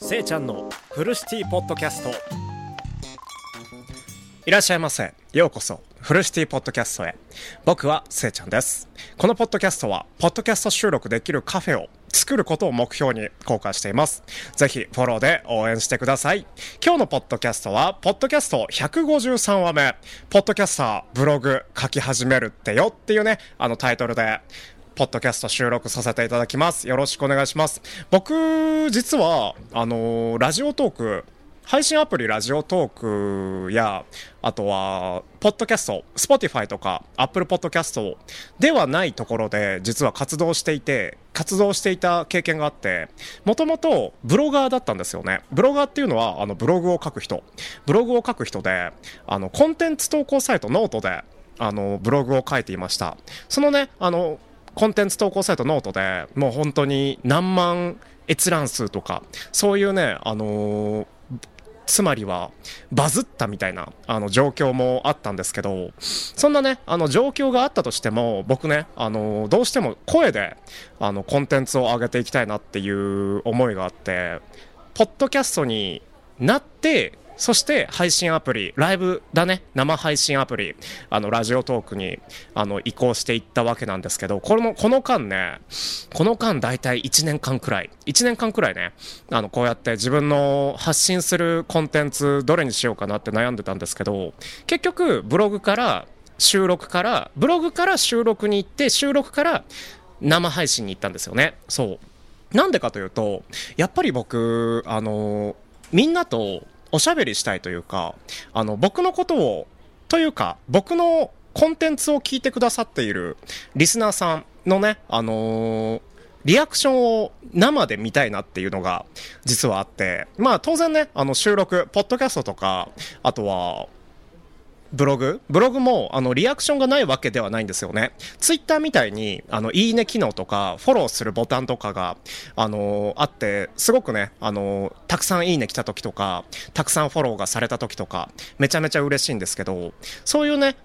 せいちゃんのフルシティポッドキャスト。いらっしゃいませ。ようこそフルシティポッドキャストへ。僕はせいちゃんです。このポッドキャストはポッドキャスト収録できるカフェを作ることを目標に公開しています。ぜひフォローで応援してください。今日のポッドキャストはポッドキャスト153話目、ポッドキャスターブログ書き始めるってよっていうね、タイトルでポッドキャスト収録させていただきます。よろしくお願いします。僕実はラジオトーク、配信アプリラジオトークや、あとはポッドキャスト Spotify とか Apple Podcast ではないところで実は活動していた経験があって、もともとブロガーだったんですよね。ブロガーっていうのはブログを書く人で、コンテンツ投稿サイトノートでブログを書いていました。そのねコンテンツ投稿サイトノートでもう本当に何万閲覧数とか、そういうねつまりはバズったみたいな状況もあったんですけど、そんなね状況があったとしても僕ねどうしても声でコンテンツを上げていきたいなっていう思いがあって、ポッドキャストになって、そして配信アプリライブだね、生配信アプリラジオトークに移行していったわけなんですけど、この間大体1年間くらいねこうやって自分の発信するコンテンツどれにしようかなって悩んでたんですけど、結局ブログから収録に行って収録から生配信に行ったんですよね。そうなんでかというと、やっぱり僕みんなとおしゃべりしたいというか、僕のことをというか僕のコンテンツを聞いてくださっているリスナーさんのねリアクションを生で見たいなっていうのが実はあって、まあ当然ね収録ポッドキャストとか、あとはブログもリアクションがないわけではないんですよね。ツイッターみたいにいいね機能とかフォローするボタンとかがあって、すごくねたくさんいいね来た時とかたくさんフォローがされた時とかめちゃめちゃ嬉しいんですけど、そういうね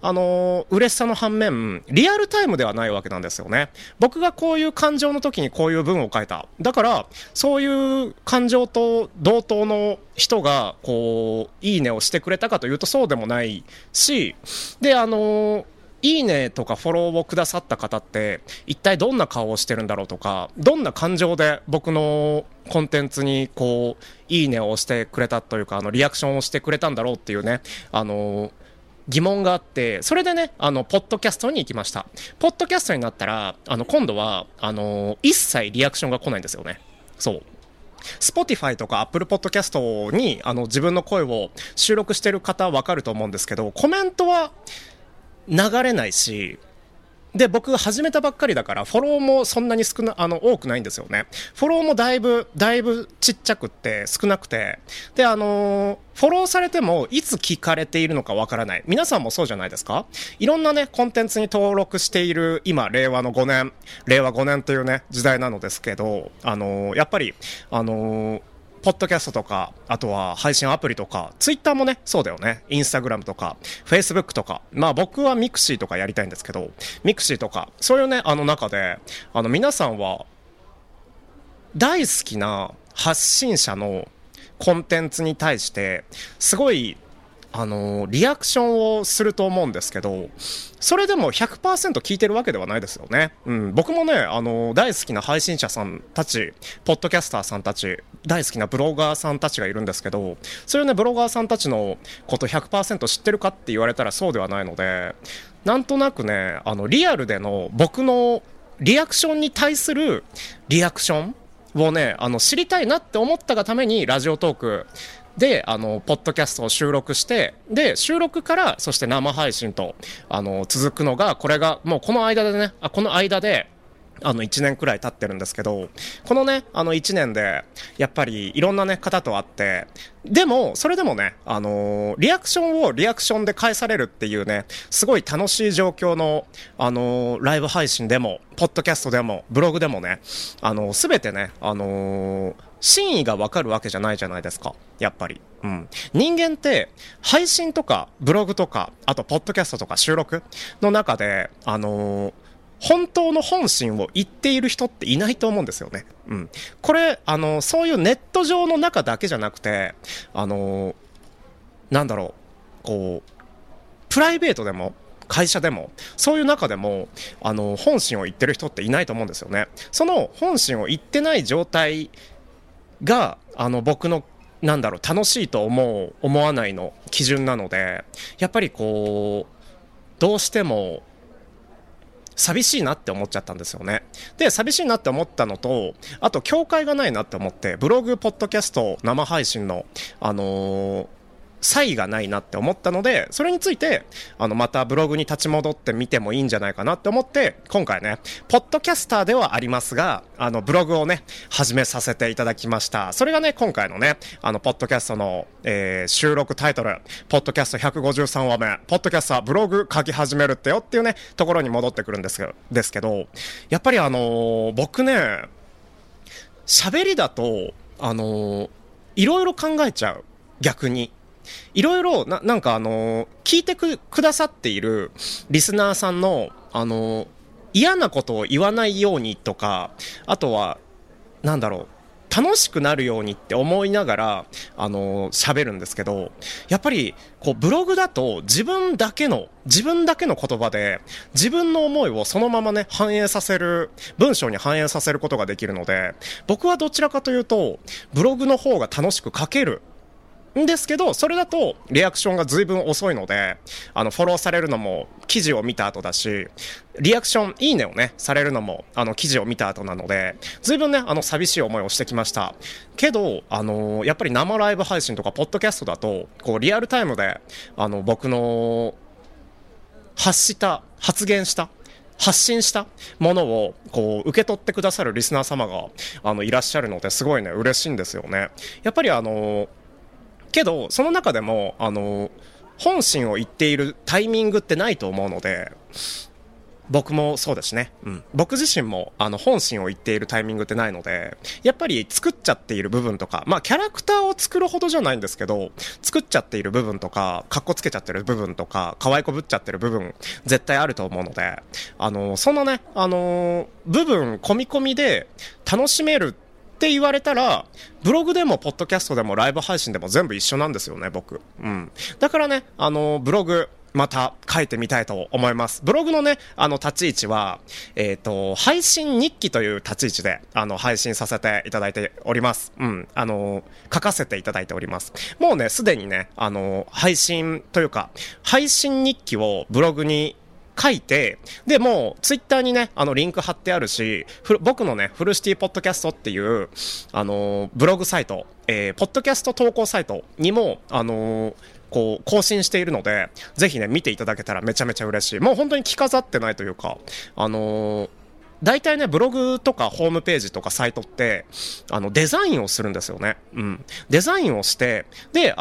嬉しさの反面リアルタイムではないわけなんですよね。僕がこういう感情の時にこういう文を書いた、だからそういう感情と同等の人がこういいねをしてくれたかというとそうでもないし、でいいねとかフォローをくださった方って一体どんな顔をしてるんだろうとか、どんな感情で僕のコンテンツにこういいねをしてくれたというかリアクションをしてくれたんだろうっていうね疑問があって、それでねポッドキャストに行きました。ポッドキャストになったら今度は一切リアクションが来ないんですよね。そう、Spotify とか Apple Podcast に自分の声を収録してる方は分かると思うんですけど、コメントは流れないし、で僕始めたばっかりだからフォローもそんなに多くないんですよね。フォローもだいぶちっちゃくって少なくて、でフォローされてもいつ聞かれているのかわからない。皆さんもそうじゃないですか。いろんなねコンテンツに登録している今令和5年というね時代なのですけど、やっぱりポッドキャストとか、あとは配信アプリとか、ツイッターもね、そうだよね。インスタグラムとか、フェイスブックとか、まあ僕はミクシーとかやりたいんですけど、ミクシーとか、そういうね、中で、皆さんは、大好きな発信者のコンテンツに対して、すごい、リアクションをすると思うんですけど、それでも 100% 聞いてるわけではないですよね。うん、僕もね、大好きな配信者さんたち、ポッドキャスターさんたち、大好きなブロガーさんたちがいるんですけど、そういうね、ブロガーさんたちのこと 100% 知ってるかって言われたらそうではないので、なんとなくね、リアルでの僕のリアクションに対するリアクションをね、知りたいなって思ったがために、ラジオトーク、でポッドキャストを収録して、で収録からそして生配信と続くのが、これがもうこの間で1年くらい経ってるんですけど、このね1年でやっぱりいろんなね方と会って、でもそれでもねリアクションをリアクションで返されるっていうね、すごい楽しい状況のライブ配信でもポッドキャストでもブログでもね全てね真意がわかるわけじゃないじゃないですか、やっぱり。うん、人間って配信とかブログとかあとポッドキャストとか収録の中で本当の本心を言っている人っていないと思うんですよね。うん。これ、そういうネット上の中だけじゃなくて、なんだろう、こう、プライベートでも、会社でも、そういう中でも、本心を言ってる人っていないと思うんですよね。その本心を言ってない状態が、僕の、なんだろう、楽しいと思う、思わないの基準なので、やっぱりこう、どうしても、寂しいなって思っちゃったんですよね。で、寂しいなって思ったのと、あと、境界がないなって思って、ブログ、ポッドキャスト、生配信の、差異がないなって思ったので、それについて、またブログに立ち戻ってみてもいいんじゃないかなって思って、今回ね、ポッドキャスターではありますが、ブログをね、始めさせていただきました。それがね、今回のね、ポッドキャストの、収録タイトル、ポッドキャスト153話目、ポッドキャスターブログ書き始めるってよっていうね、ところに戻ってくるんですけど、やっぱり僕ね、喋りだと、いろいろ考えちゃう。逆に。いろいろなんか聞いてくださっているリスナーさんの嫌なことを言わないようにとか、あとはなんだろう、楽しくなるようにって思いながら喋るんですけど、やっぱりこうブログだと自分だけの言葉で自分の思いをそのままね反映させる、文章に反映させることができるので、僕はどちらかというとブログの方が楽しく書けるんですけど、それだとリアクションが随分遅いので、フォローされるのも記事を見た後だし、リアクション、いいねをねされるのも記事を見た後なので、随分ね寂しい思いをしてきましたけど、やっぱり生ライブ配信とかポッドキャストだと、こうリアルタイムで僕の発信したものをこう受け取ってくださるリスナー様がいらっしゃるので、すごいね嬉しいんですよね。やっぱりけどその中でも本心を言っているタイミングってないと思うので、僕もそうですね、うん、僕自身も本心を言っているタイミングってないので、やっぱり作っちゃっている部分とか、まあキャラクターを作るほどじゃないんですけど、作っちゃっている部分とか、かっこつけちゃってる部分とか、可愛こぶっちゃってる部分絶対あると思うので、そのね部分込み込みで楽しめるって言われたら、ブログでもポッドキャストでもライブ配信でも全部一緒なんですよね、僕。うん。だからね、ブログまた書いてみたいと思います。ブログのね、立ち位置は、配信日記という立ち位置で、配信させていただいております。うん。書かせていただいております。もうね、すでにね、配信日記をブログに書いて、でもうツイッターにねリンク貼ってあるし、僕のねフルシティポッドキャストっていうブログサイト、ポッドキャスト投稿サイトにもこう更新しているので、ぜひね見ていただけたらめちゃめちゃ嬉しい。もう本当に着飾ってないというか、大体ねブログとかホームページとかサイトってデザインをするんですよね。うん、デザインをして、で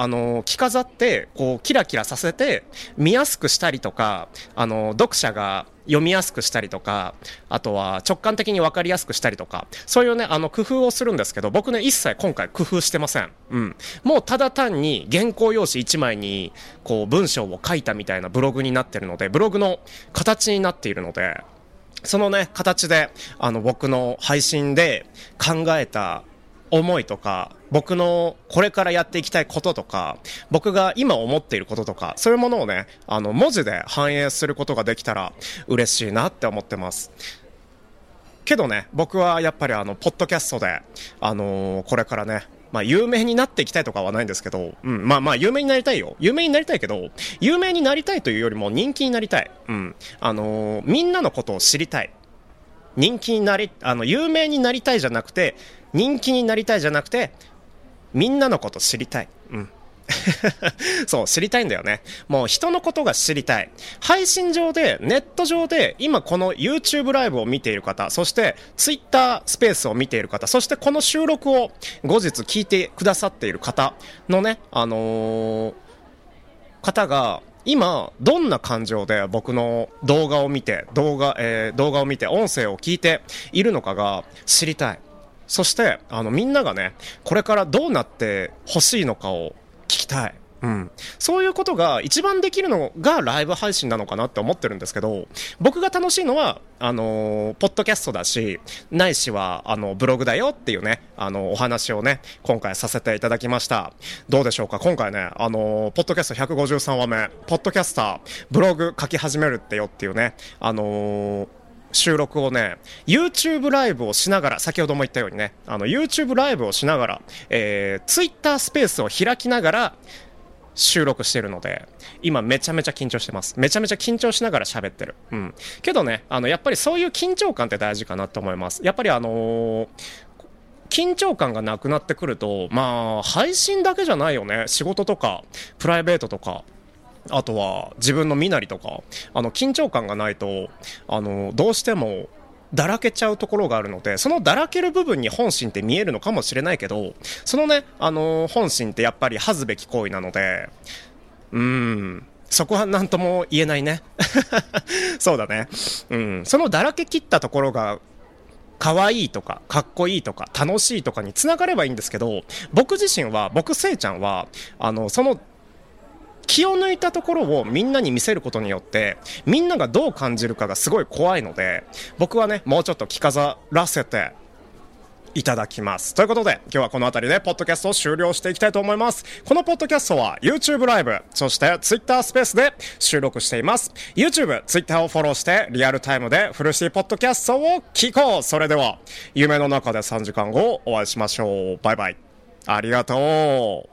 着飾ってこうキラキラさせて見やすくしたりとか、読者が読みやすくしたりとか、あとは直感的に分かりやすくしたりとか、そういうね工夫をするんですけど、僕ね一切今回工夫してません。うん、もうただ単に原稿用紙1枚にこう文章を書いたみたいなブログになってるので、ブログの形になっているので。そのね形で僕の配信で考えた思いとか、僕のこれからやっていきたいこととか、僕が今思っていることとか、そういうものをね文字で反映することができたら嬉しいなって思ってます。けどね、僕はやっぱりポッドキャストでこれからね、まあ有名になっていきたいとかはないんですけど、うん、まあ有名になりたいよ。有名になりたいけど、有名になりたいというよりも人気になりたい。うん。みんなのことを知りたい。有名になりたいじゃなくて、人気になりたいじゃなくて、みんなのこと知りたい。うん。そう、知りたいんだよね。もう人のことが知りたい。配信上で、ネット上で、今この YouTube ライブを見ている方、そして Twitter スペースを見ている方、そしてこの収録を後日聞いてくださっている方のね、方が今どんな感情で僕の動画を見て音声を聞いているのかが知りたい。そしてみんながねこれからどうなってほしいのかを聞きたい。うん、そういうことが一番できるのがライブ配信なのかなって思ってるんですけど、僕が楽しいのはポッドキャストだし、ないしはブログだよっていうね、お話をね今回させていただきました。どうでしょうか、今回ねポッドキャスト153話目ポッドキャスターブログ書き始めるってよっていうね収録をね YouTube ライブをしながら、先ほども言ったようにねYouTube ライブをしながら、Twitter スペースを開きながら収録してるので、今めちゃめちゃ緊張してます。めちゃめちゃ緊張しながら喋ってる。うん。けどねやっぱりそういう緊張感って大事かなと思います。やっぱり緊張感がなくなってくると、まあ配信だけじゃないよね、仕事とかプライベートとか、あとは自分の身なりとか、緊張感がないとどうしてもだらけちゃうところがあるので、そのだらける部分に本心って見えるのかもしれないけど、そのね本心ってやっぱり恥ずべき行為なので、そこは何とも言えないねそうだね、そのだらけ切ったところが可愛いとかかっこいいとか楽しいとかにつながればいいんですけど、僕自身は、せいちゃんはその気を抜いたところをみんなに見せることによってみんながどう感じるかがすごい怖いので、僕はねもうちょっと着飾らせていただきます。ということで今日はこの辺りでポッドキャストを終了していきたいと思います。このポッドキャストは YouTube ライブ、そして Twitter スペースで収録しています。 YouTube、Twitter をフォローしてリアルタイムでフルシティポッドキャストを聞こう。それでは夢の中で3時間後お会いしましょう。バイバイ、ありがとう。